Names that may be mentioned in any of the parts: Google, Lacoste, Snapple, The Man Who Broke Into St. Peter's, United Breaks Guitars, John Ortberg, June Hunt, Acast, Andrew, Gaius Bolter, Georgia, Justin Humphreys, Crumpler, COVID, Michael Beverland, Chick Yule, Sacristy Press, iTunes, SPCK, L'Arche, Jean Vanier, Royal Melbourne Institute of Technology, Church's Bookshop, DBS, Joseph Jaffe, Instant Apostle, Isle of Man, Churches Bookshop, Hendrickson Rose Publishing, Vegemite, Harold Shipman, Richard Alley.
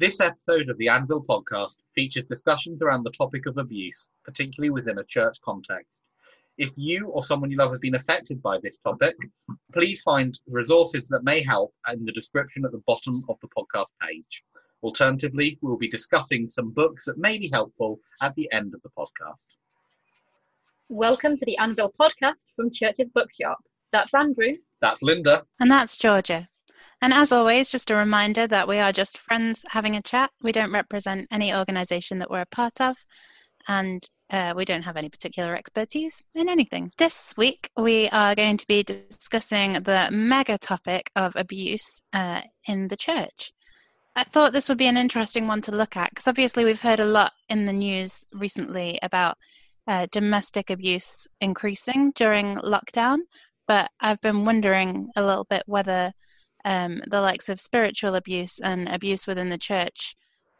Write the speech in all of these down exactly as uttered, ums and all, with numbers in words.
This episode of the Anvil podcast features discussions around the topic of abuse, particularly within a church context. If you or someone you love has been affected by this topic, please find resources that may help in the description at the bottom of the podcast page. Alternatively, we'll be discussing some books that may be helpful at the end of the podcast. Welcome to the Anvil podcast from Church's Bookshop. That's Andrew. That's Linda. And that's Georgia. And as always, just a reminder that we are just friends having a chat. We don't represent any organisation that we're a part of, and uh, we don't have any particular expertise in anything. This week, we are going to be discussing the mega topic of abuse uh, in the church. I thought this would be an interesting one to look at, because obviously we've heard a lot in the news recently about uh, domestic abuse increasing during lockdown, but I've been wondering a little bit whether Um, the likes of spiritual abuse and abuse within the church,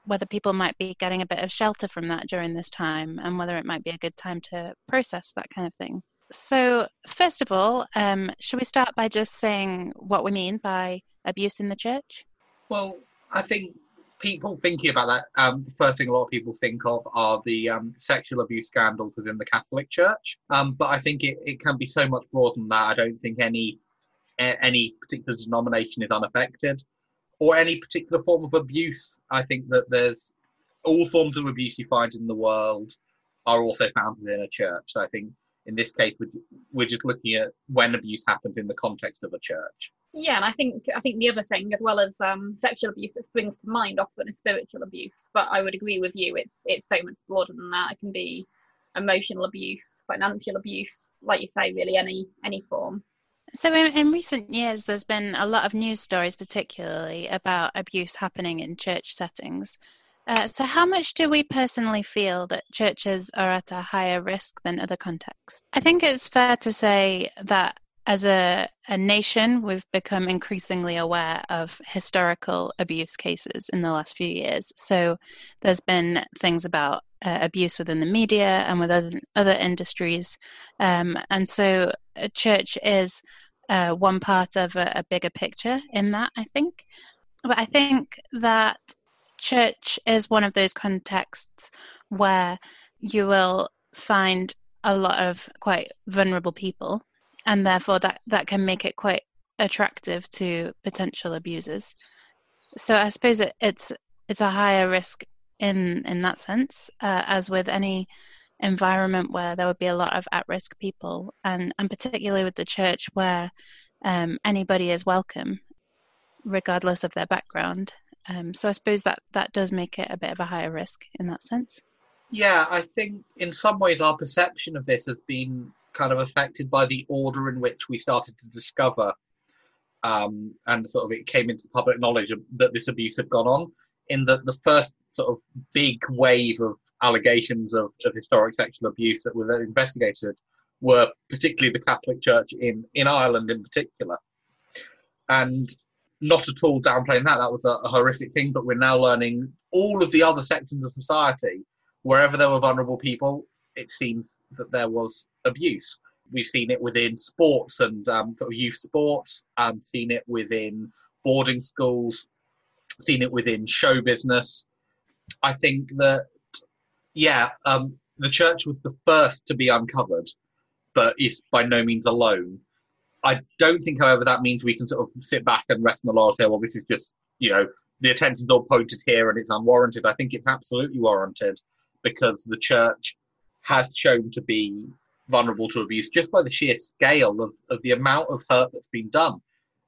whether people might be getting a bit of shelter from that during this time, and whether it might be a good time to process that kind of thing. So first of all, um, should we start by just saying what we mean by abuse in the church? Well, I think people thinking about that, um, the first thing a lot of people think of are the um, sexual abuse scandals within the Catholic Church. Um, but I think it, it can be so much broader than that. I don't think any any particular denomination is unaffected, or any particular form of abuse. I think that there's all forms of abuse you find in the world are also found within a church. So I think in this case, we're just looking at when abuse happens in the context of a church. Yeah, and I think I think the other thing, as well as um, sexual abuse, that springs to mind often is spiritual abuse. But I would agree with you, it's it's so much broader than that. It can be emotional abuse, financial abuse, like you say, really any any form. So in, in recent years, there's been a lot of news stories, particularly about abuse happening in church settings. Uh, so how much do we personally feel that churches are at a higher risk than other contexts? I think it's fair to say that as a, a nation, we've become increasingly aware of historical abuse cases in the last few years. So there's been things about Uh, abuse within the media and with other, other industries. Um, and so a church is uh, one part of a, a bigger picture in that, I think. But I think that church is one of those contexts where you will find a lot of quite vulnerable people, and therefore that, that can make it quite attractive to potential abusers. So I suppose it, it's it's a higher risk in in that sense, uh, as with any environment where there would be a lot of at-risk people, and, and particularly with the church, where um, anybody is welcome, regardless of their background. Um, so I suppose that, that does make it a bit of a higher risk in that sense. Yeah, I think in some ways our perception of this has been kind of affected by the order in which we started to discover, um, and sort of it came into public knowledge that this abuse had gone on, in that the first sort of big wave of allegations of, of historic sexual abuse that were investigated were particularly the Catholic Church in, in Ireland in particular. And not at all downplaying that, that was a, a horrific thing, but we're now learning all of the other sections of society, wherever there were vulnerable people, it seems that there was abuse. We've seen it within sports and um, sort of youth sports, and seen it within boarding schools, seen it within show business. I think that, yeah, um, the church was the first to be uncovered, but is by no means alone. I don't think, however, that means we can sort of sit back and rest in the laurels and say, well, this is just, you know, the attention's all pointed here and it's unwarranted. I think it's absolutely warranted, because the church has shown to be vulnerable to abuse just by the sheer scale of, of the amount of hurt that's been done.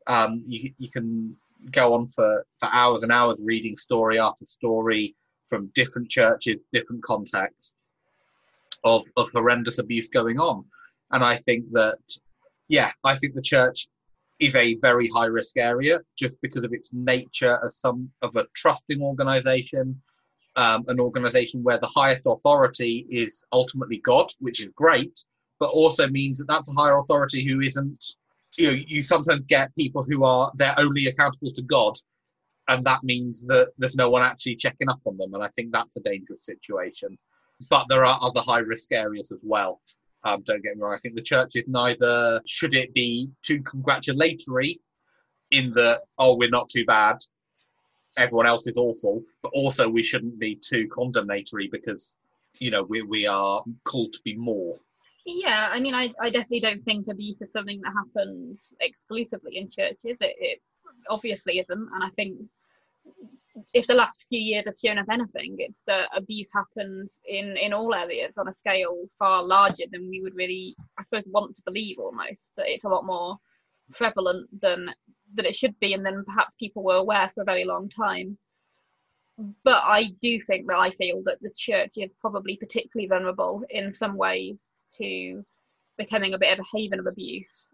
Um, you, you can go on for, for hours and hours reading story after story from different churches, different contexts of, of horrendous abuse going on. And I think that, yeah, I think the church is a very high risk area just because of its nature as some of a trusting organisation, um, an organisation where the highest authority is ultimately God, which is great, but also means that that's a higher authority who isn't, you know, you sometimes get people who are, they're only accountable to God, and that means that there's no one actually checking up on them. And I think that's a dangerous situation. But there are other high risk areas as well. Um, don't get me wrong. I think the church is neither, should it be too congratulatory in the, oh, we're not too bad, everyone else is awful, but also we shouldn't be too condemnatory because, you know, we we are called to be more. Yeah, I mean, I, I definitely don't think abuse is something that happens exclusively in churches. It, it obviously isn't. And I think if the last few years have shown us anything, it's that abuse happens in, in all areas on a scale far larger than we would really, I suppose, want to believe almost, that it's a lot more prevalent than that it should be and then perhaps people were aware for a very long time. But I do think that I feel that the church is probably particularly vulnerable in some ways to becoming a bit of a haven of abuse.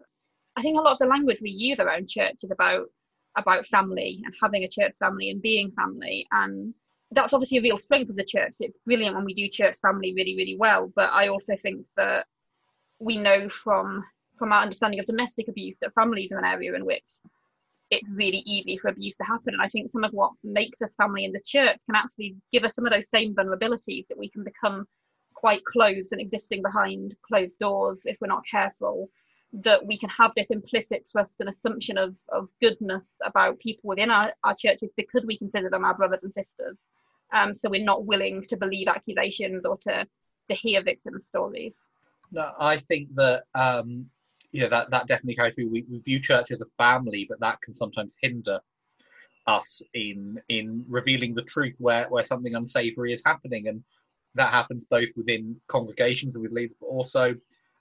I think a lot of the language we use around church is about about family and having a church family and being family, and that's obviously a real strength of the church. It's brilliant when we do church family really, really well, but I also think that we know from from our understanding of domestic abuse that families are an area in which it's really easy for abuse to happen, and I think some of what makes us family in the church can actually give us some of those same vulnerabilities, that we can become quite closed and existing behind closed doors if we're not careful, that we can have this implicit trust and assumption of of goodness about people within our, our churches because we consider them our brothers and sisters, um so we're not willing to believe accusations or to to hear victim stories. No, I think that um you know that that definitely carries through. We, we view church as a family, but that can sometimes hinder us in in revealing the truth where where something unsavory is happening, and that happens both within congregations and with leaders, but also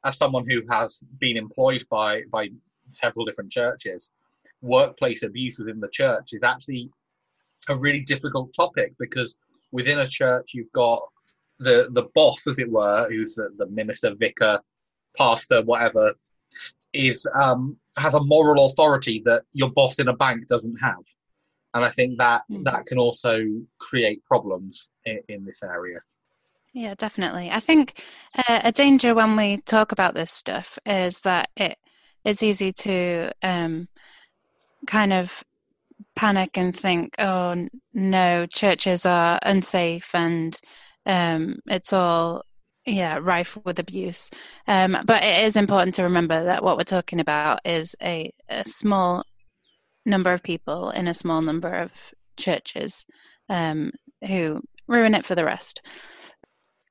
as someone who has been employed by by several different churches, workplace abuse within the church is actually a really difficult topic, because within a church you've got the the boss, as it were, who's the, the minister, vicar, pastor, whatever, is um, has a moral authority that your boss in a bank doesn't have, and I think that that can also create problems in, in this area. Yeah, definitely. I think uh, a danger when we talk about this stuff is that it is easy to um, kind of panic and think, oh, no, churches are unsafe and um, it's all, yeah, rife with abuse. Um, but it is important to remember that what we're talking about is a, a small number of people in a small number of churches um, who ruin it for the rest.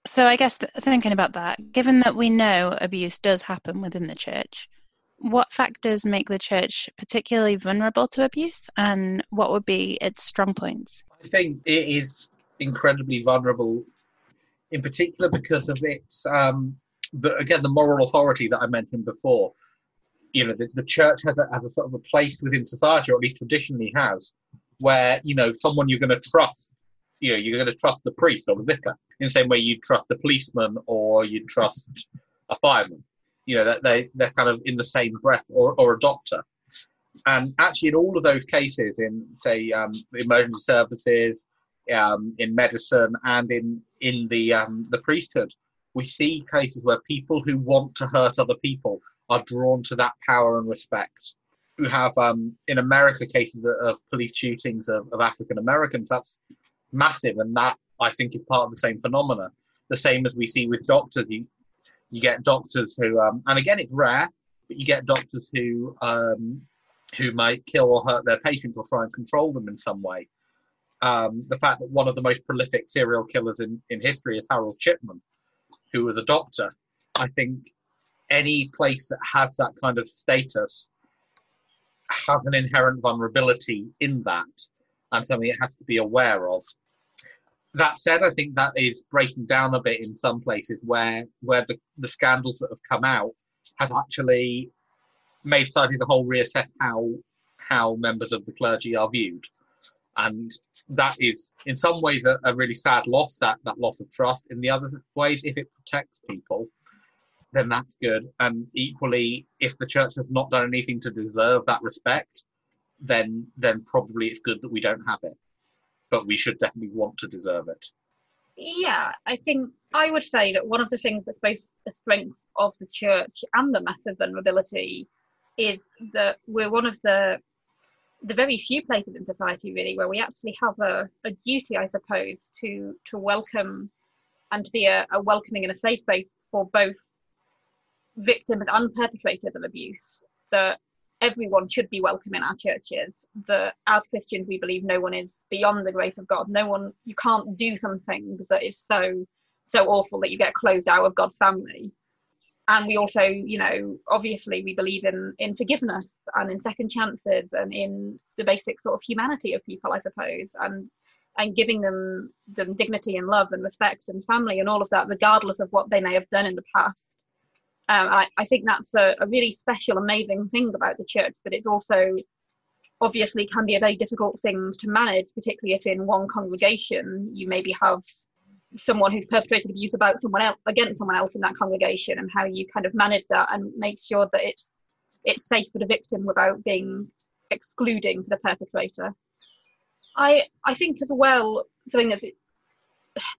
So I guess th- thinking about that, given that we know abuse does happen within the church, what factors make the church particularly vulnerable to abuse, and what would be its strong points? I think it is incredibly vulnerable, in particular because of its, um, the, again, the moral authority that I mentioned before. You know, the, the church has a, has a sort of a place within society, or at least traditionally has, where, you know, someone you're going to trust. You know, you're going to trust the priest or the vicar in the same way you trust a policeman or you trust a fireman. You know, that they they're kind of in the same breath, or, or a doctor. And actually, in all of those cases, in say um, emergency services, um, in medicine, and in in the um, the priesthood, we see cases where people who want to hurt other people are drawn to that power and respect. We have um, in America cases of police shootings of, of African Americans. That's massive, and that I think is part of the same phenomena, the same as we see with doctors. You, you get doctors who um and again it's rare, but you get doctors who um who might kill or hurt their patients or try and control them in some way. Um the fact that one of the most prolific serial killers in in history is Harold Shipman, who was a doctor. I think any place that has that kind of status has an inherent vulnerability in that, and something it has to be aware of. That said, I think that is breaking down a bit in some places where where the, the scandals that have come out has actually made society as a whole reassess how how members of the clergy are viewed. And that is in some ways a, a really sad loss, that, that loss of trust. In the other ways, if it protects people, then that's good. And equally, if the church has not done anything to deserve that respect, then then probably it's good that we don't have it, but we should definitely want to deserve it. Yeah, I think I would say that one of the things that's both the strength of the church and the massive vulnerability is that we're one of the the very few places in society really where we actually have a, a duty, I suppose, to to welcome and to be a, a welcoming and a safe space for both victims and perpetrators of abuse. That everyone should be welcome in our churches, that as Christians we believe no one is beyond the grace of God. No one, you can't do something that is so, so awful that you get closed out of God's family. And we also, you know, obviously we believe in, in forgiveness and in second chances and in the basic sort of humanity of people, I suppose, and and giving them, them dignity and love and respect and family and all of that, regardless of what they may have done in the past. Um, I, I think that's a, a really special, amazing thing about the church, but it's also obviously can be a very difficult thing to manage, particularly if in one congregation you maybe have someone who's perpetrated abuse about someone else against someone else in that congregation, and how you kind of manage that and make sure that it's it's safe for the victim without being excluding to the perpetrator. I I think as well, something that's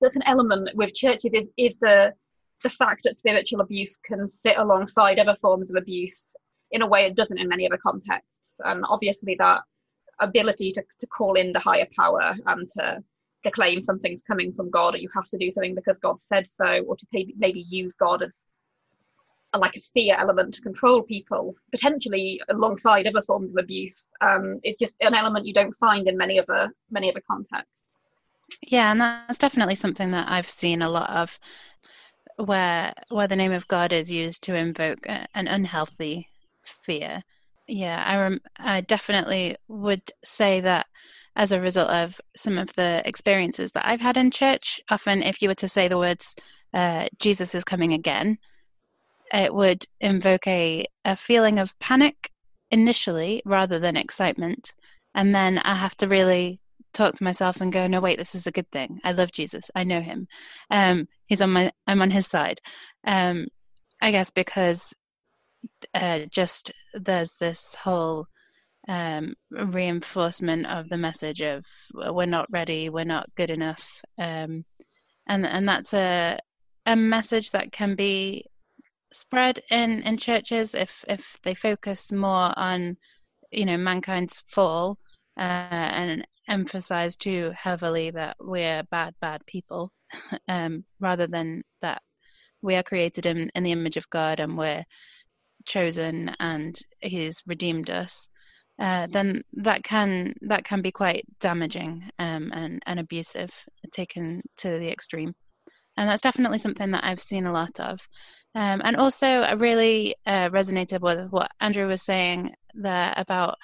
that's an element with churches is is the the fact that spiritual abuse can sit alongside other forms of abuse in a way it doesn't in many other contexts. And obviously that ability to, to call in the higher power and to to claim something's coming from God, or you have to do something because God said so, or to maybe use God as a, like a fear element to control people, potentially alongside other forms of abuse. Um, it's just an element you don't find in many other many other contexts. Yeah, and that's definitely something that I've seen a lot of, where where the name of God is used to invoke a, an unhealthy fear. Yeah, I rem- I definitely would say that. As a result of some of the experiences that I've had in church, often if you were to say the words, uh, Jesus is coming again, it would invoke a, a feeling of panic initially rather than excitement. And then I have to really talk to myself and go, no, wait, this is a good thing. I love Jesus. I know him. Um, he's on my, I'm on his side. Um, I guess because uh, just there's this whole Um, reinforcement of the message of we're not ready, we're not good enough, um, and and that's a a message that can be spread in, in churches if if they focus more on, you know, mankind's fall uh, and emphasize too heavily that we're bad bad people, um, rather than that we are created in, in the image of God and we're chosen and He's redeemed us. Uh, then that can that can be quite damaging um, and, and abusive, taken to the extreme. And that's definitely something that I've seen a lot of. Um, and also I really uh, resonated with what Andrew was saying there about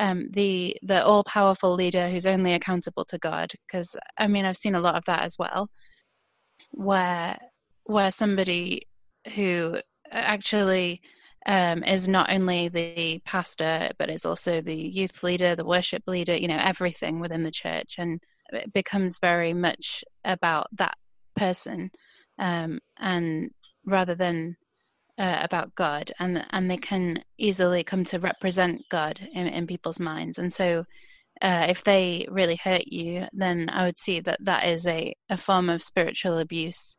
um, the, the all-powerful leader who's only accountable to God. Because, I mean, I've seen a lot of that as well, where where somebody who actually... Um, is not only the pastor, but is also the youth leader, the worship leader, you know, everything within the church. And it becomes very much about that person um, and rather than uh, about God. And and they can easily come to represent God in, in people's minds. And so uh, if they really hurt you, then I would see that that is a, a form of spiritual abuse.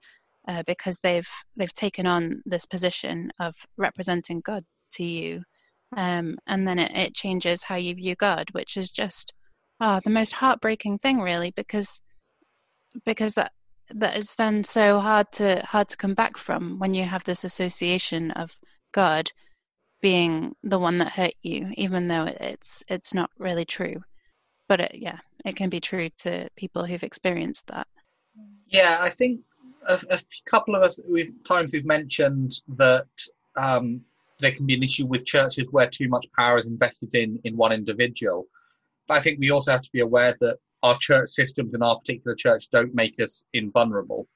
Uh, because they've they've taken on this position of representing God to you, um, and then it, it changes how you view God, which is just oh, the most heartbreaking thing, really, because because that that it's then so hard to hard to come back from when you have this association of God being the one that hurt you, even though it's it's not really true, but it, yeah, it can be true to people who've experienced that. Yeah, I think. A, a couple of us, we've, times we've mentioned that um, there can be an issue with churches where too much power is invested in, in one individual. But I think we also have to be aware that our church systems and our particular church don't make us invulnerable.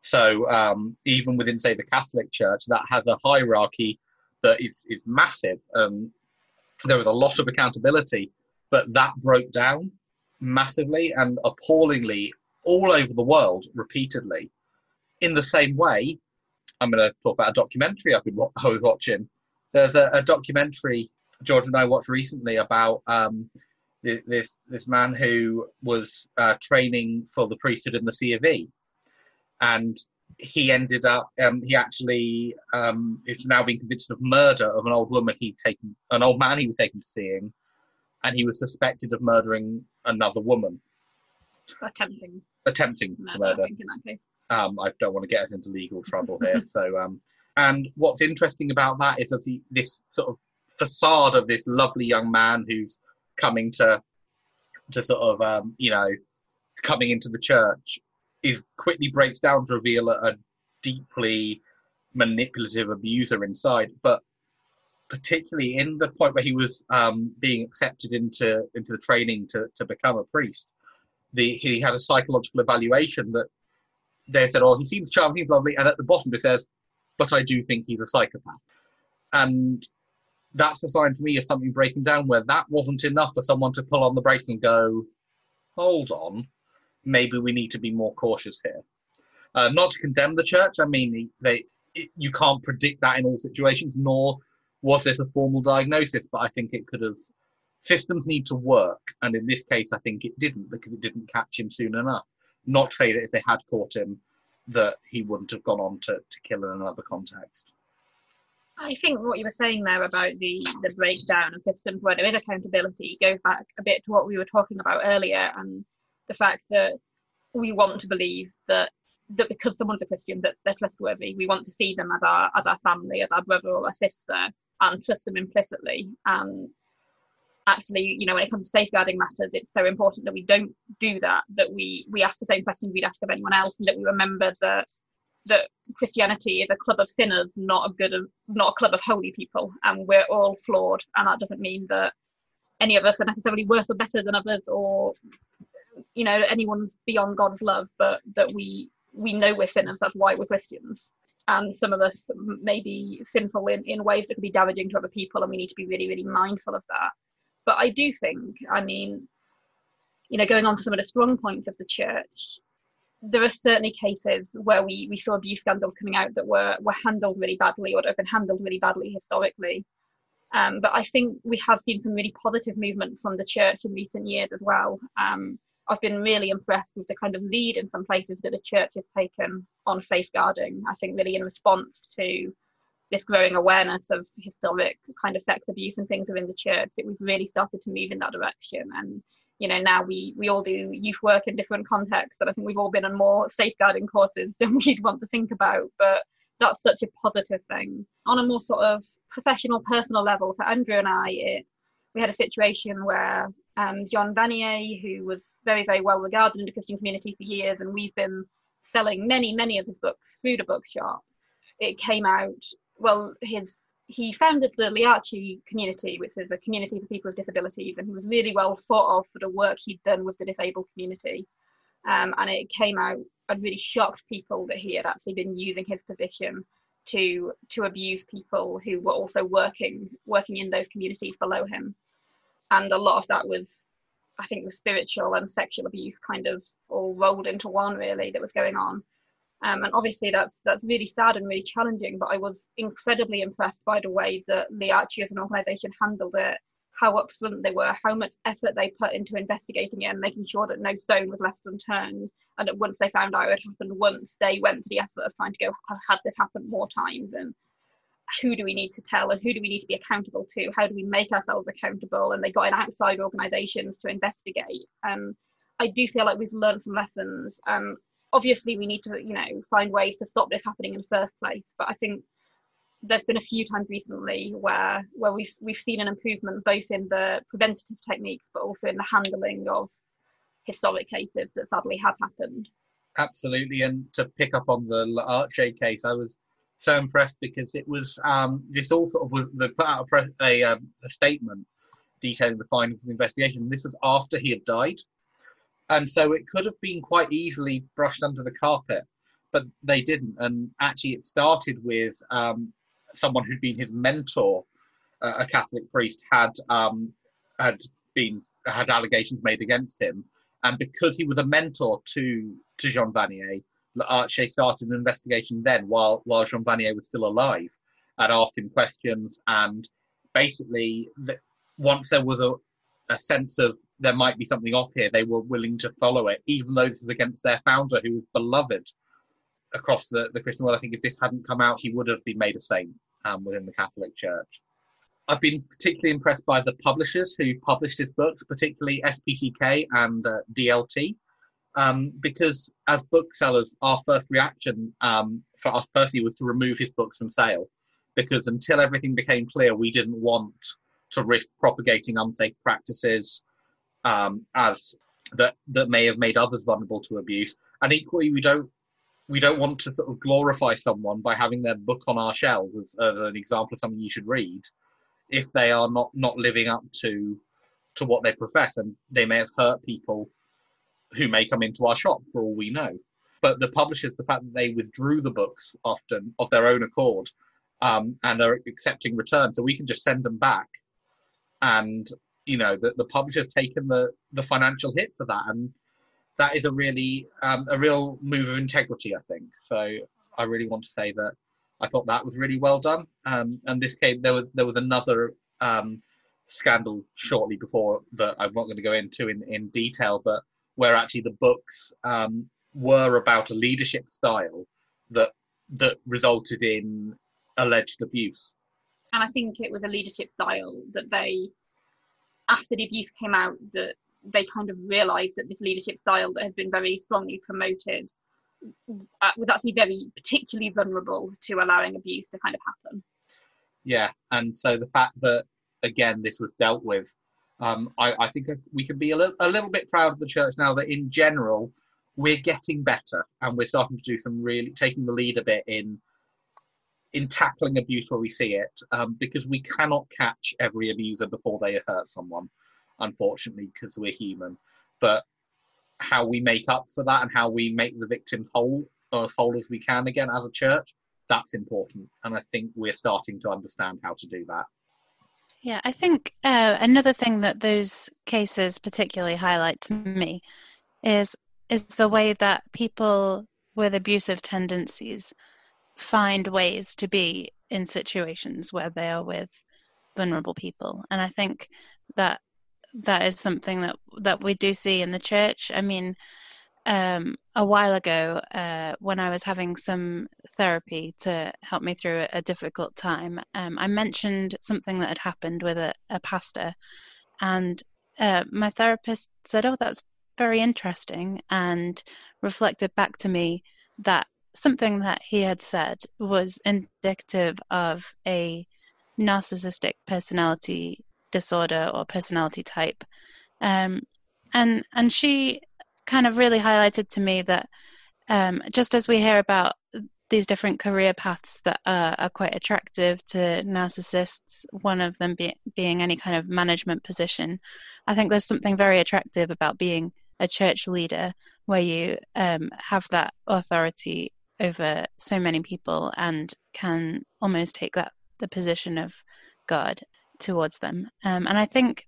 So um, even within, say, the Catholic Church, that has a hierarchy that is, is massive. Um, there was a lot of accountability, but that broke down massively and appallingly all over the world repeatedly. In the same way, I'm going to talk about a documentary I've been I was watching. There's a, a documentary George and I watched recently about um, th- this this man who was uh, training for the priesthood in the C of E, and he ended up um, he actually um, is now being convicted of murder of an old woman he'd taken, an old man he was taken to seeing, and he was suspected of murdering another woman. Attempting. Attempting murder, to murder. I think in that case. Um, I don't want to get us into legal trouble here. So, um, and what's interesting about that is that the, this sort of facade of this lovely young man who's coming to to sort of um you know coming into the church is quickly breaks down to reveal a, a deeply manipulative abuser inside, but particularly in the point where he was um being accepted into into the training to to become a priest, the he had a psychological evaluation that they said, oh, he seems charming, he's lovely, and at the bottom it says, but I do think he's a psychopath. And that's a sign for me of something breaking down, where that wasn't enough for someone to pull on the brake and go, hold on, maybe we need to be more cautious here. Uh, not to condemn the church. I mean, they it, you can't predict that in all situations, nor was this a formal diagnosis, but I think it could have... Systems need to work, and in this case, I think it didn't, because it didn't catch him soon enough. Not to say that if they had caught him, that he wouldn't have gone on to, to kill in another context. I think what you were saying there about the, the breakdown of systems where there is accountability goes back a bit to what we were talking about earlier, and the fact that we want to believe that that because someone's a Christian that they're trustworthy. We want to see them as our as our family, as our brother or our sister, and trust them implicitly. And actually, you know, when it comes to safeguarding matters, it's so important that we don't do that, that we we ask the same questions we'd ask of anyone else, and that we remember that that Christianity is a club of sinners, not a good, of, not a club of holy people, and we're all flawed. And that doesn't mean that any of us are necessarily worse or better than others, or you know, anyone's beyond God's love. But that we we know we're sinners. That's why we're Christians. And some of us may be sinful in in ways that could be damaging to other people, and we need to be really, really mindful of that. But I do think, I mean, you know, going on to some of the strong points of the church, there are certainly cases where we, we saw abuse scandals coming out that were, were handled really badly, or that have been handled really badly historically. Um, but I think we have seen some really positive movement from the church in recent years as well. Um, I've been really impressed with the kind of lead in some places that the church has taken on safeguarding, I think really in response to this growing awareness of historic kind of sex abuse and things within the church. It was really started to move in that direction. And you know, now we we all do youth work in different contexts, and I think we've all been on more safeguarding courses than we'd want to think about, but that's such a positive thing. On a more sort of professional, personal level, for Andrew and I, it, we had a situation where um, Jean Vanier, who was very, very well regarded in the Christian community for years, and we've been selling many, many of his books through the bookshop, it came out, well, his he founded the L'Arche community, which is a community for people with disabilities, and he was really well thought of for the work he'd done with the disabled community. Um, and it came out and really shocked people that he had actually been using his position to to abuse people who were also working working in those communities below him. And a lot of that was, I think, was spiritual and sexual abuse kind of all rolled into one, really, that was going on. Um, and obviously that's that's really sad and really challenging, but I was incredibly impressed by the way that L'Arche as an organisation handled it, how upfront they were, how much effort they put into investigating it and making sure that no stone was left unturned, and that once they found out it had happened once, they went to the effort of trying to go, has this happened more times, and who do we need to tell, and who do we need to be accountable to, how do we make ourselves accountable? And they got in outside organisations to investigate. And I do feel like we've learned some lessons. Um, Obviously, we need to, you know, find ways to stop this happening in the first place. But I think there's been a few times recently where where we've we've seen an improvement both in the preventative techniques, but also in the handling of historic cases that sadly have happened. Absolutely, and to pick up on the L'Arche case, I was so impressed because it was um, this all sort of was the put out a, a, um, a statement detailing the findings of the investigation. This was after he had died. And so it could have been quite easily brushed under the carpet, but they didn't. And actually it started with um, someone who'd been his mentor, uh, a Catholic priest, had um, had been had allegations made against him. And because he was a mentor to, to Jean Vanier, L'Arche started an investigation then while, while Jean Vanier was still alive, and asked him questions. And basically, the, once there was a, a sense of there might be something off here, they were willing to follow it, even though this was against their founder, who was beloved across the, the Christian world. I think if this hadn't come out, he would have been made a saint um, within the Catholic Church. I've been particularly impressed by the publishers who published his books, particularly S P C K and uh, D L T, um, because as booksellers, our first reaction um, for us personally was to remove his books from sale. because until everything became clear, we didn't want to risk propagating unsafe practices um, as that that may have made others vulnerable to abuse. And equally, we don't we don't want to sort of glorify someone by having their book on our shelves as, as an example of something you should read, if they are not not living up to to what they profess, and they may have hurt people who may come into our shop for all we know. But the publishers, the fact that they withdrew the books often of their own accord um, and are accepting returns, so we can just send them back. And, you know, the, the publisher's taken the, the financial hit for that. And that is a really, um, a real move of integrity, I think. So I really want to say that I thought that was really well done. Um, and this came, there was, there was another um, scandal shortly before that I'm not going to go into in, in detail, but where actually the books um, were about a leadership style that that resulted in alleged abuse. And I think it was a leadership style that they, after the abuse came out, that they kind of realised that this leadership style that had been very strongly promoted uh, was actually very particularly vulnerable to allowing abuse to kind of happen. Yeah, and so the fact that, again, this was dealt with, um, I, I think we can be a, li- a little bit proud of the church now that in general we're getting better and we're starting to do some really, taking the lead a bit in in tackling abuse where we see it, um, because we cannot catch every abuser before they hurt someone, unfortunately, because we're human. But how we make up for that and how we make the victims whole, or as whole as we can again as a church, that's important. And I think we're starting to understand how to do that. Yeah, I think uh, another thing that those cases particularly highlight to me is is the way that people with abusive tendencies find ways to be in situations where they are with vulnerable people. And I think that that is something that, that we do see in the church. I mean, um, a while ago, uh, when I was having some therapy to help me through a, a difficult time, um, I mentioned something that had happened with a, a pastor, and uh, my therapist said, "Oh, that's very interesting," and reflected back to me that something that he had said was indicative of a narcissistic personality disorder or personality type. Um, and and she kind of really highlighted to me that um, just as we hear about these different career paths that are, are quite attractive to narcissists, one of them be, being any kind of management position, I think there's something very attractive about being a church leader where you um, have that authority over so many people and can almost take that the position of God towards them. Um, and I think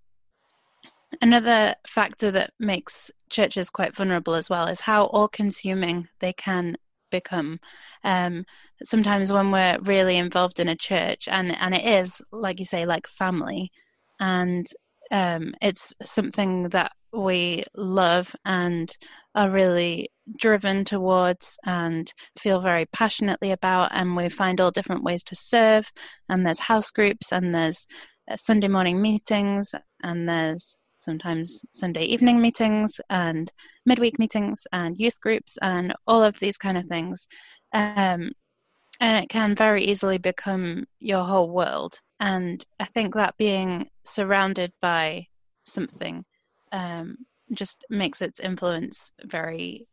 another factor that makes churches quite vulnerable as well is how all-consuming they can become. Um, sometimes when we're really involved in a church, and, and it is, like you say, like family, and um, it's something that we love and are really driven towards and feel very passionately about, and we find all different ways to serve, and there's house groups, and there's Sunday morning meetings, and there's sometimes Sunday evening meetings and midweek meetings and youth groups and all of these kind of things. Um, and it can very easily become your whole world. And I think that being surrounded by something um, just makes its influence very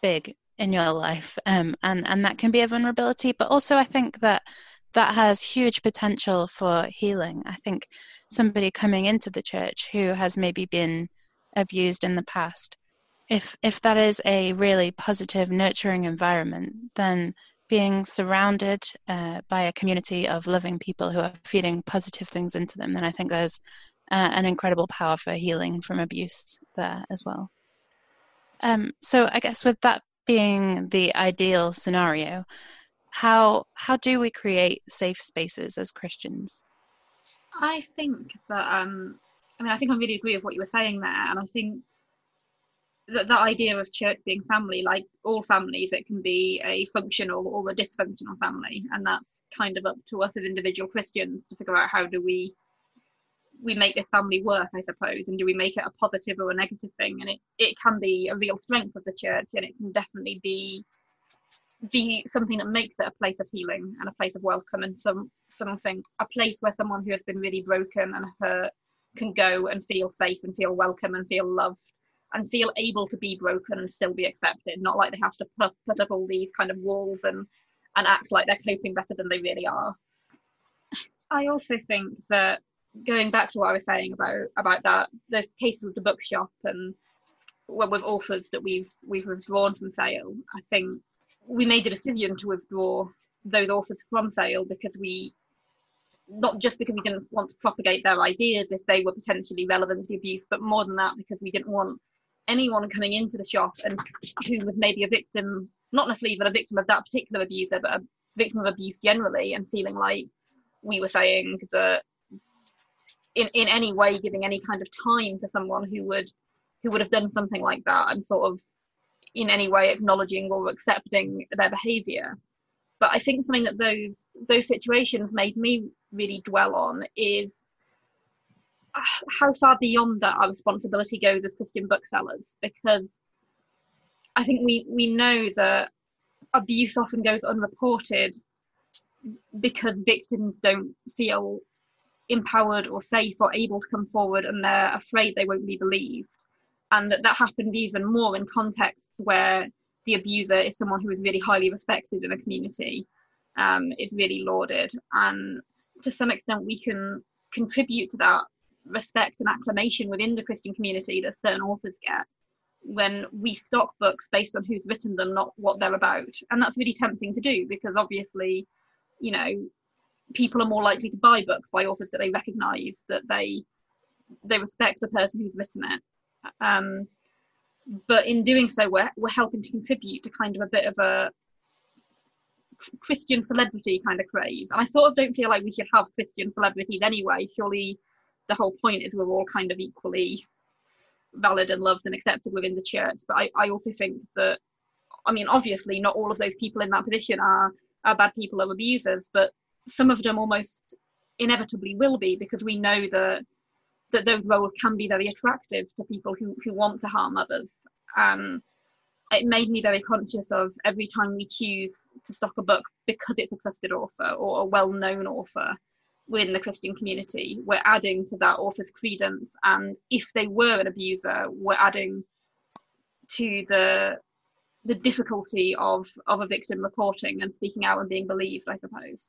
big in your life. Um, and, and that can be a vulnerability. But also I think that that has huge potential for healing. I think somebody coming into the church who has maybe been abused in the past, if if that is a really positive, nurturing environment, then being surrounded uh, by a community of loving people who are feeding positive things into them, then I think there's uh, an incredible power for healing from abuse there as well. Um, so I guess with that being the ideal scenario, How how do we create safe spaces as Christians? I think that, um, I mean, I think I really agree with what you were saying there. And I think that the idea of church being family, like all families, it can be a functional or a dysfunctional family. And that's kind of up to us as individual Christians to figure out how do we we make this family work, I suppose. And do we make it a positive or a negative thing? And it, it can be a real strength of the church, and it can definitely be be something that makes it a place of healing and a place of welcome, and some something a place where someone who has been really broken and hurt can go and feel safe and feel welcome and feel loved and feel able to be broken and still be accepted, not like they have to put, put up all these kind of walls and and act like they're coping better than they really are. I also think that, going back to what I was saying about about that, the cases of the bookshop and with authors that we've we've withdrawn from sale, I think we made a decision to withdraw those authors from sale because we, not just because we didn't want to propagate their ideas if they were potentially relevant to the abuse, but more than that, because we didn't want anyone coming into the shop and who was maybe a victim, not necessarily even a victim of that particular abuser, but a victim of abuse generally, and feeling like we were saying that in, in any way giving any kind of time to someone who would who would have done something like that, and sort of in any way acknowledging or accepting their behaviour. But I think something that those those situations made me really dwell on is how far beyond that our responsibility goes as Christian booksellers, because I think we, we know that abuse often goes unreported because victims don't feel empowered or safe or able to come forward, and they're afraid they won't be believed. And that, that happens even more in contexts where the abuser is someone who is really highly respected in the community, um, is really lauded. And to some extent, we can contribute to that respect and acclamation within the Christian community that certain authors get when we stock books based on who's written them, not what they're about. And that's really tempting to do because obviously, you know, people are more likely to buy books by authors that they recognise, that they they respect the person who's written it. Um, but in doing so, we're, we're helping to contribute to kind of a bit of a Christian celebrity kind of craze. And I sort of don't feel like we should have Christian celebrities anyway. Surely the whole point is we're all kind of equally valid and loved and accepted within the church. But I, I also think that, I mean, obviously not all of those people in that position are, are bad people or abusers, but some of them almost inevitably will be, because we know that that those roles can be very attractive to people who, who want to harm others. Um, it made me very conscious of every time we choose to stock a book because it's a trusted author or a well-known author within the Christian community, we're adding to that author's credence. And if they were an abuser, we're adding to the the difficulty of, of a victim reporting and speaking out and being believed, I suppose.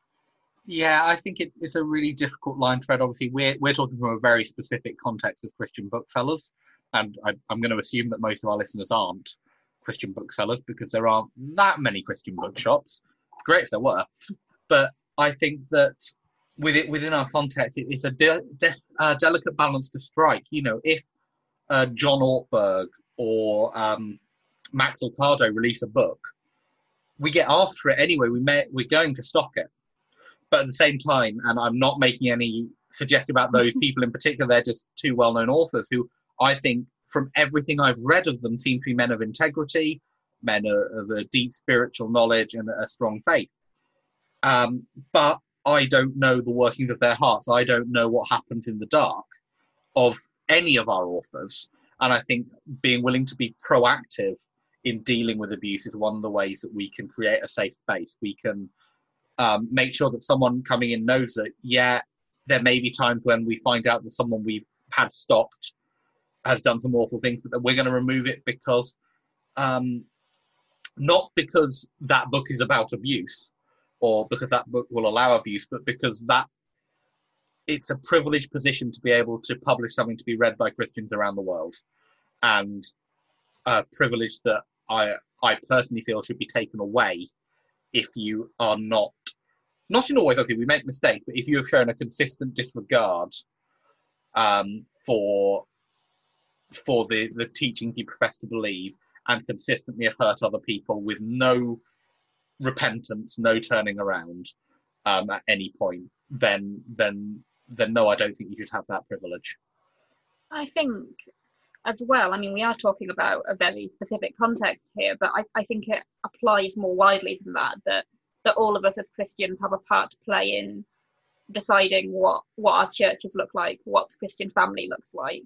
Yeah, I think it, it's a really difficult line thread. Obviously, we're we're talking from a very specific context as Christian booksellers, and I, I'm going to assume that most of our listeners aren't Christian booksellers because there aren't that many Christian bookshops. Great if there were, but I think that with it within our context, it, it's a de- de- uh, delicate balance to strike. You know, if uh, John Ortberg or um, Max Alcardo release a book, we get after it anyway. We may, we're going to stock it. But at the same time, and I'm not making any suggestion about those people in particular, they're just two well-known authors who I think, from everything I've read of them, seem to be men of integrity, men of a deep spiritual knowledge and a strong faith. Um, but I don't know the workings of their hearts. I don't know what happens in the dark of any of our authors. And I think being willing to be proactive in dealing with abuse is one of the ways that we can create a safe space. We can... Um, make sure that someone coming in knows that, yeah, there may be times when we find out that someone we've had stocked has done some awful things, but that we're going to remove it because, um, not because that book is about abuse or because that book will allow abuse, but because that it's a privileged position to be able to publish something to be read by Christians around the world, and a privilege that I, I personally feel should be taken away if you are not, not in always, obviously we make mistakes, but if you have shown a consistent disregard um, for for the, the teachings you profess to believe and consistently have hurt other people with no repentance, no turning around um, at any point, then, then, then no, I don't think you should have that privilege. I think as well, I mean, we are talking about a very specific context here, but I, I think it applies more widely than that, that that all of us as Christians have a part to play in deciding what what our churches look like, what the Christian family looks like,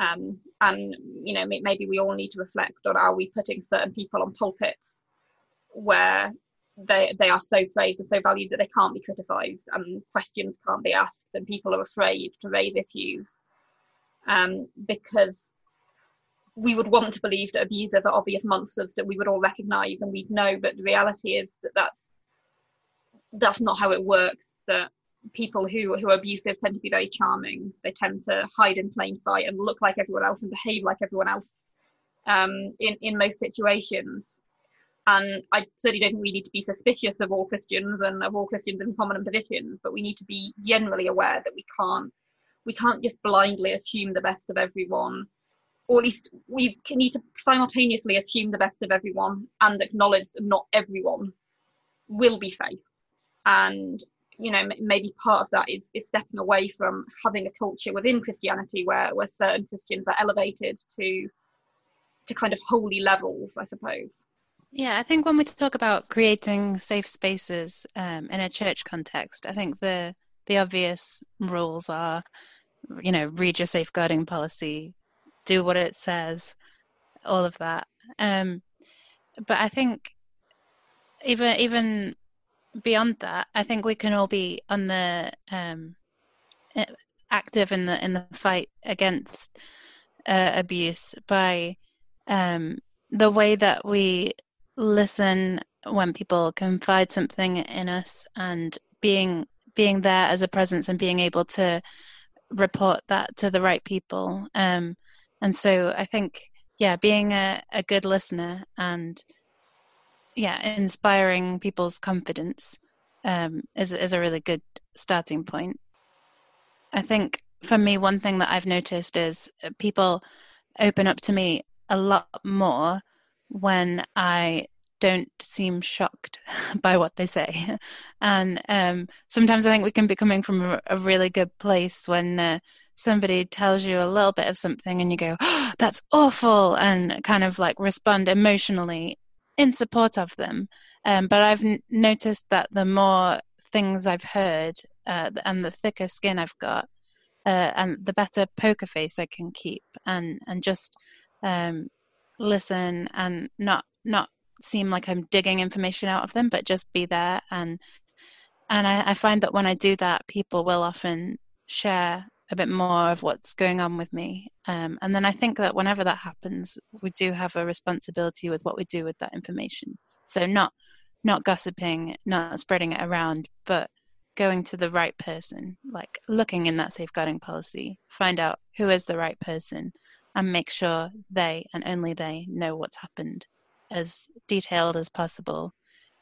um, and you know maybe we all need to reflect on, are we putting certain people on pulpits where they they are so praised and so valued that they can't be criticised and questions can't be asked and people are afraid to raise issues, um, because we would want to believe that abusers are obvious monsters that we would all recognise and we'd know, but the reality is that that's, that's not how it works, that people who, who are abusive tend to be very charming. They tend to hide in plain sight and look like everyone else and behave like everyone else um, in, in most situations. And I certainly don't think we need to be suspicious of all Christians and of all Christians in prominent positions, but we need to be generally aware that we can't, we can't just blindly assume the best of everyone, or at least we need to simultaneously assume the best of everyone and acknowledge that not everyone will be safe. And, you know, maybe part of that is, is stepping away from having a culture within Christianity where, where certain Christians are elevated to, to kind of holy levels, I suppose. Yeah, I think when we talk about creating safe spaces um, in a church context, I think the the obvious rules are, you know, read your safeguarding policy, do what it says, all of that. Um, but I think even even beyond that, I think we can all be on the um, active in the in the fight against uh, abuse by um, the way that we listen when people confide something in us, and being being there as a presence and being able to report that to the right people. Um, and so I think, yeah, being a, a good listener and, yeah, inspiring people's confidence um, is, is a really good starting point. I think for me, one thing that I've noticed is people open up to me a lot more when I don't seem shocked by what they say. And um, sometimes I think we can be coming from a, a really good place when uh, somebody tells you a little bit of something and you go, oh, that's awful, and kind of like respond emotionally in support of them. Um, but I've n- noticed that the more things I've heard uh, and the thicker skin I've got, uh, and the better poker face I can keep, and, and just um, listen and not not seem like I'm digging information out of them, but just be there. And and I, I find that when I do that, people will often share a bit more of what's going on with me. Um, and then I think that whenever that happens, we do have a responsibility with what we do with that information. So not not gossiping, not spreading it around, but going to the right person, like looking in that safeguarding policy, find out who is the right person, and make sure they and only they know what's happened, as detailed as possible,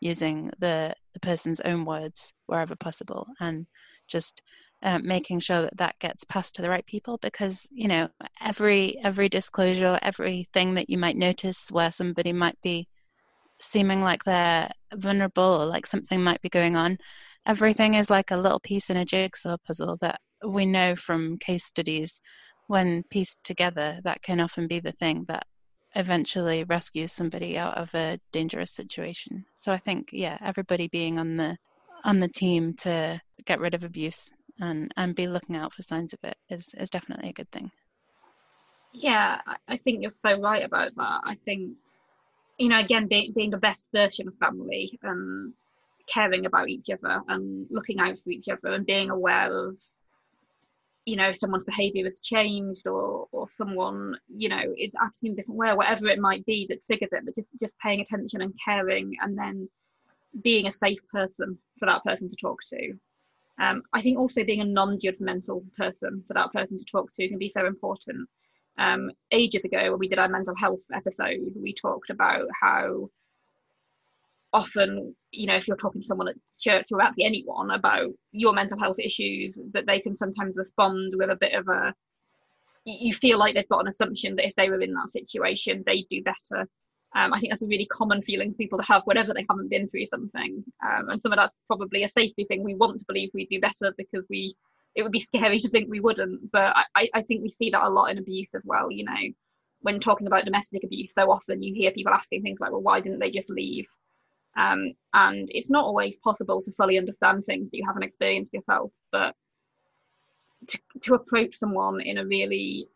using the, the person's own words wherever possible, and just um, making sure that that gets passed to the right people. Because, you know, every every disclosure, everything that you might notice where somebody might be seeming like they're vulnerable or like something might be going on, everything is like a little piece in a jigsaw puzzle that we know from case studies. When pieced together, that can often be the thing that eventually rescues somebody out of a dangerous situation. So I think, yeah, everybody being on the on the team to get rid of abuse and, and be looking out for signs of it is, is definitely a good thing. Yeah, I think you're so right about that. I think, you know, again, being, being the best version of family, um, caring about each other and looking out for each other and being aware of, you know, if someone's behaviour has changed or or someone, you know, is acting in a different way, or whatever it might be that triggers it, but just, just paying attention and caring, and then being a safe person for that person to talk to. Um, I think also being a non-judgmental person for that person to talk to can be so important. Um, ages ago, when we did our mental health episode, we talked about how often, you know, if you're talking to someone at church or actually anyone about your mental health issues, that they can sometimes respond with a bit of a, you feel like they've got an assumption that if they were in that situation, they'd do better. Um, I think that's a really common feeling for people to have whenever they haven't been through something. Um, and some of that's probably a safety thing. We want to believe we do better because we, it would be scary to think we wouldn't. But I, I think we see that a lot in abuse as well, you know, when talking about domestic abuse, so often you hear people asking things like, well, why didn't they just leave? Um, and it's not always possible to fully understand things that you haven't experienced yourself, but to, to approach someone in a really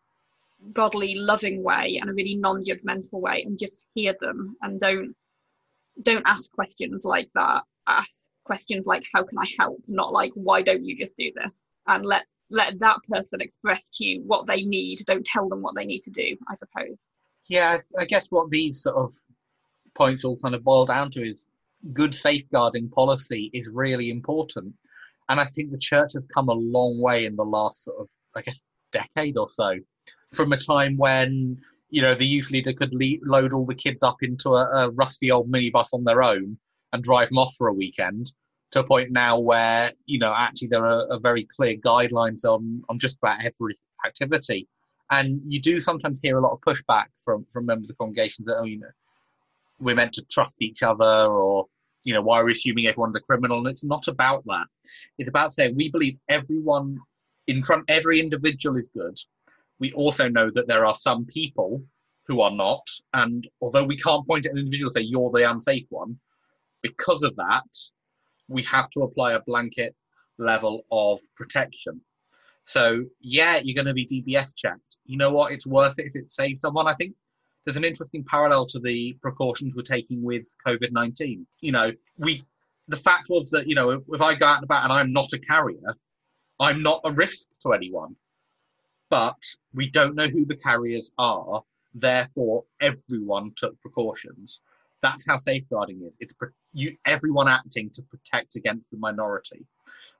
godly, loving way and a really non-judgmental way, and just hear them, and don't don't ask questions like that. Ask questions like, how can I help? Not like, why don't you just do this? And let let that person express to you what they need. Don't tell them what they need to do, I suppose. Yeah, I guess what these sort of points all kind of boil down to is good safeguarding policy is really important. And I think the church has come a long way in the last sort of, I guess, decade or so, from a time when, you know, the youth leader could lead, load all the kids up into a, a rusty old minibus on their own and drive them off for a weekend, to a point now where, you know, actually there are, are very clear guidelines on, on just about every activity. And you do sometimes hear a lot of pushback from, from members of congregations that, oh, you know, we're meant to trust each other, or, you know, why are we assuming everyone's a criminal? And it's not about that. It's about saying we believe everyone in front, every individual is good. We also know that there are some people who are not. And although we can't point at an individual and say, you're the unsafe one, because of that, we have to apply a blanket level of protection. So, yeah, you're going to be D B S checked. You know what? It's worth it if it saves someone, I think. There's an interesting parallel to the precautions we're taking with COVID nineteen. You know, we the fact was that, you know, if I go out and about and I'm not a carrier, I'm not a risk to anyone. But we don't know who the carriers are. Therefore, everyone took precautions. That's how safeguarding is. It's you, everyone acting to protect against the minority.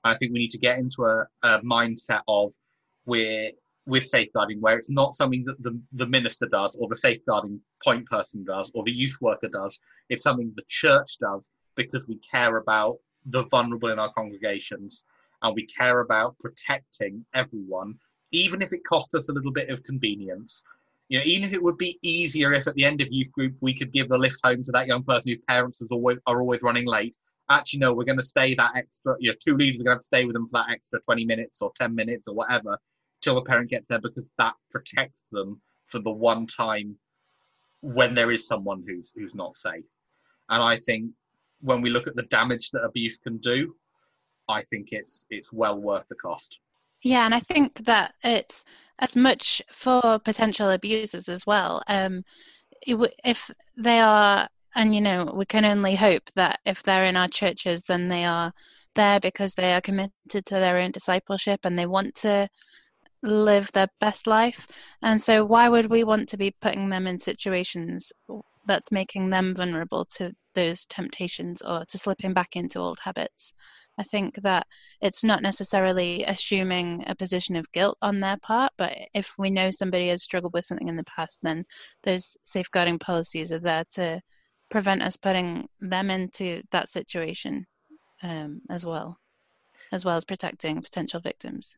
I think we need to get into a, a mindset of we're with safeguarding, where it's not something that the, the minister does, or the safeguarding point person does, or the youth worker does. It's something the church does, because we care about the vulnerable in our congregations, and we care about protecting everyone, even if it costs us a little bit of convenience. You know, even if it would be easier if at the end of youth group we could give the lift home to that young person whose parents is always, are always running late. Actually, no, we're going to stay that extra, you know, two leaders are going to have to stay with them for that extra twenty minutes or ten minutes or whatever, till the parent gets there, because that protects them for the one time when there is someone who's who's not safe. And I think when we look at the damage that abuse can do, I think it's it's well worth the cost. Yeah, and I think that it's as much for potential abusers as well. Um, if they are, and you know, we can only hope that if they're in our churches, then they are there because they are committed to their own discipleship and they want to live their best life. And so why would we want to be putting them in situations that's making them vulnerable to those temptations or to slipping back into old habits? I think that it's not necessarily assuming a position of guilt on their part, but if we know somebody has struggled with something in the past, then those safeguarding policies are there to prevent us putting them into that situation, um, as well, as well as protecting potential victims.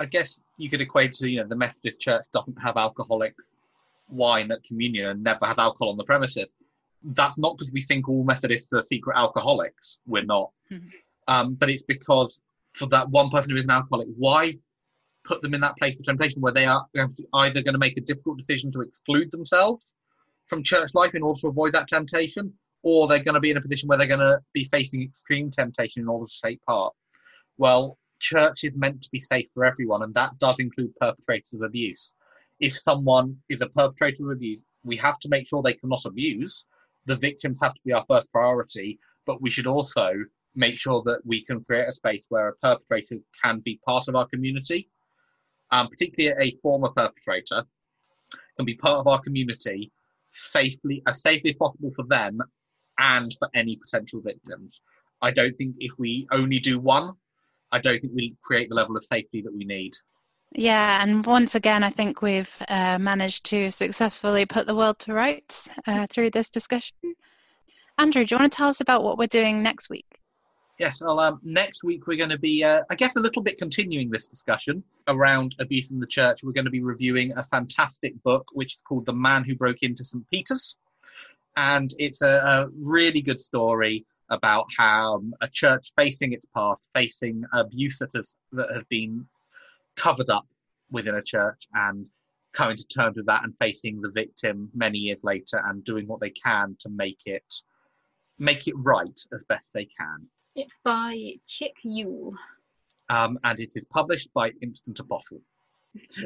I guess you could equate to, you know, the Methodist Church doesn't have alcoholic wine at communion and never has alcohol on the premises. That's not because we think all Methodists are secret alcoholics. We're not. Mm-hmm. Um, but it's because for that one person who is an alcoholic, why put them in that place of temptation where they are either going to make a difficult decision to exclude themselves from church life in order to avoid that temptation, or they're going to be in a position where they're going to be facing extreme temptation in order to take part? Well, church is meant to be safe for everyone, and that does include perpetrators of abuse. If someone is a perpetrator of abuse, we have to make sure they cannot abuse. The victims have to be our first priority, but we should also make sure that we can create a space where a perpetrator can be part of our community, um, particularly a former perpetrator can be part of our community safely, as safely as possible for them and for any potential victims. I don't think if we only do one, I don't think we create the level of safety that we need. Yeah, and once again, I think we've uh, managed to successfully put the world to rights uh, through this discussion. Andrew, do you want to tell us about what we're doing next week? Yes, well, um, next week we're going to be, uh, I guess, a little bit continuing this discussion around abuse in the church. We're going to be reviewing a fantastic book, which is called The Man Who Broke Into Saint Peter's. And it's a, a really good story about how a church facing its past, facing abuse that has, that has been covered up within a church, and coming to terms with that and facing the victim many years later and doing what they can to make it make it right as best they can. It's by Chick Yule. Um, and it is published by Instant Apostle.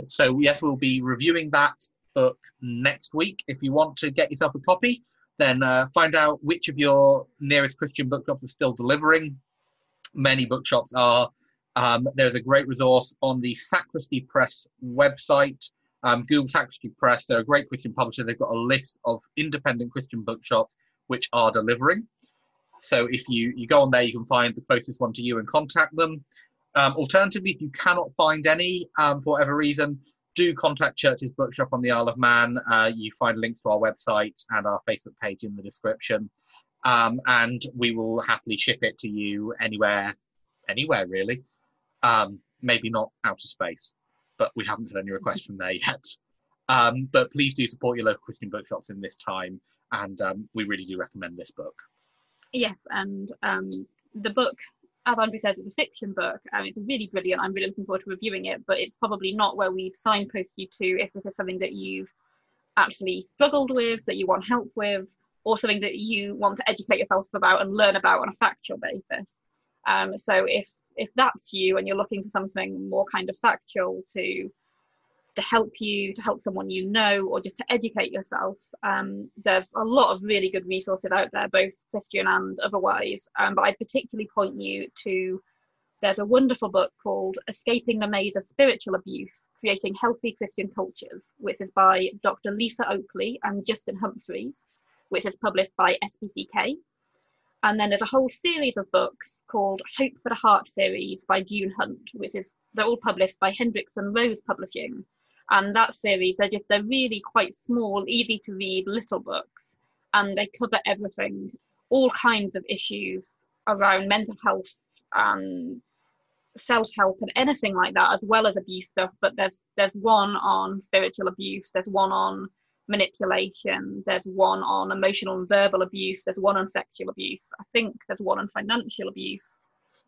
So yes, we'll be reviewing that book next week. If you want to get yourself a copy, Then uh, find out which of your nearest Christian bookshops are still delivering. Many bookshops are. Um, there's a great resource on the Sacristy Press website. Um, Google Sacristy Press. They're a great Christian publisher. They've got a list of independent Christian bookshops which are delivering. So if you, you go on there, you can find the closest one to you and contact them. Um, alternatively, if you cannot find any um, for whatever reason, do contact Church's Bookshop on the Isle of Man. Uh, you find links to our website and our Facebook page in the description. Um, and we will happily ship it to you anywhere, anywhere really. Um, maybe not outer space, but we haven't had any requests from there yet. Um, but please do support your local Christian bookshops in this time. And um, we really do recommend this book. Yes, and um, the book, as Andrew says, it's a fiction book. Um, it's really brilliant. I'm really looking forward to reviewing it, but it's probably not where we'd signpost you to if this is something that you've actually struggled with, that you want help with, or something that you want to educate yourself about and learn about on a factual basis. Um, so if if that's you and you're looking for something more kind of factual to to help you, to help someone you know, or just to educate yourself, um, there's a lot of really good resources out there, both Christian and otherwise, um, but I'd particularly point you to, there's a wonderful book called Escaping the Maze of Spiritual Abuse, Creating Healthy Christian Cultures, which is by Doctor Lisa Oakley and Justin Humphreys, which is published by S P C K. And then there's a whole series of books called Hope for the Heart series by June Hunt, which is, they're all published by Hendrickson Rose Publishing. And that series, they're just, they're really quite small, easy to read little books. And they cover everything, all kinds of issues around mental health and self-help and anything like that, as well as abuse stuff. But there's there's one on spiritual abuse, there's one on manipulation, there's one on emotional and verbal abuse, there's one on sexual abuse. I think there's one on financial abuse.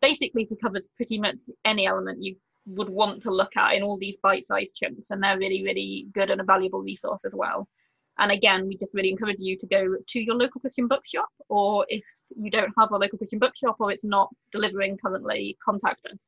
Basically, it covers pretty much any element you would want to look at in all these bite-sized chunks, and they're really really good and a valuable resource as well. And again, we just really encourage you to go to your local Christian bookshop, or if you don't have a local Christian bookshop or it's not delivering currently, contact us.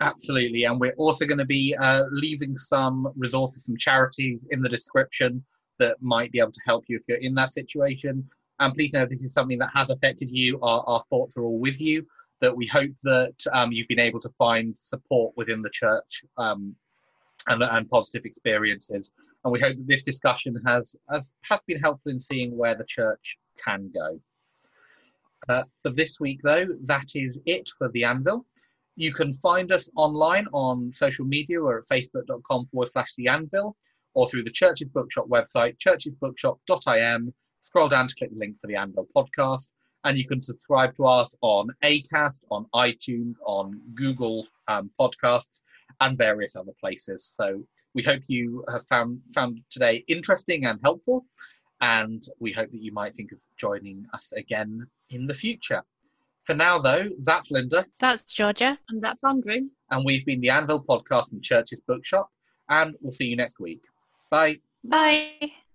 Absolutely. And we're also going to be uh, leaving some resources, some charities in the description that might be able to help you if you're in that situation. And please know, this is something that has affected you. Our, our thoughts are all with you, that we hope that um, you've been able to find support within the church um, and, and positive experiences. And we hope that this discussion has, has, has been helpful in seeing where the church can go. Uh, for this week, though, that is it for The Anvil. You can find us online on social media or at facebook.com forward slash The Anvil, or through the Church's Bookshop website, churches bookshop dot I M. Scroll down to click the link for The Anvil podcast. And you can subscribe to us on Acast, on iTunes, on Google um, Podcasts, and various other places. So we hope you have found found today interesting and helpful, and we hope that you might think of joining us again in the future. For now, though, that's Linda. That's Georgia. And that's Andrew. And we've been The Anvil Podcast from Church's Bookshop, and we'll see you next week. Bye. Bye.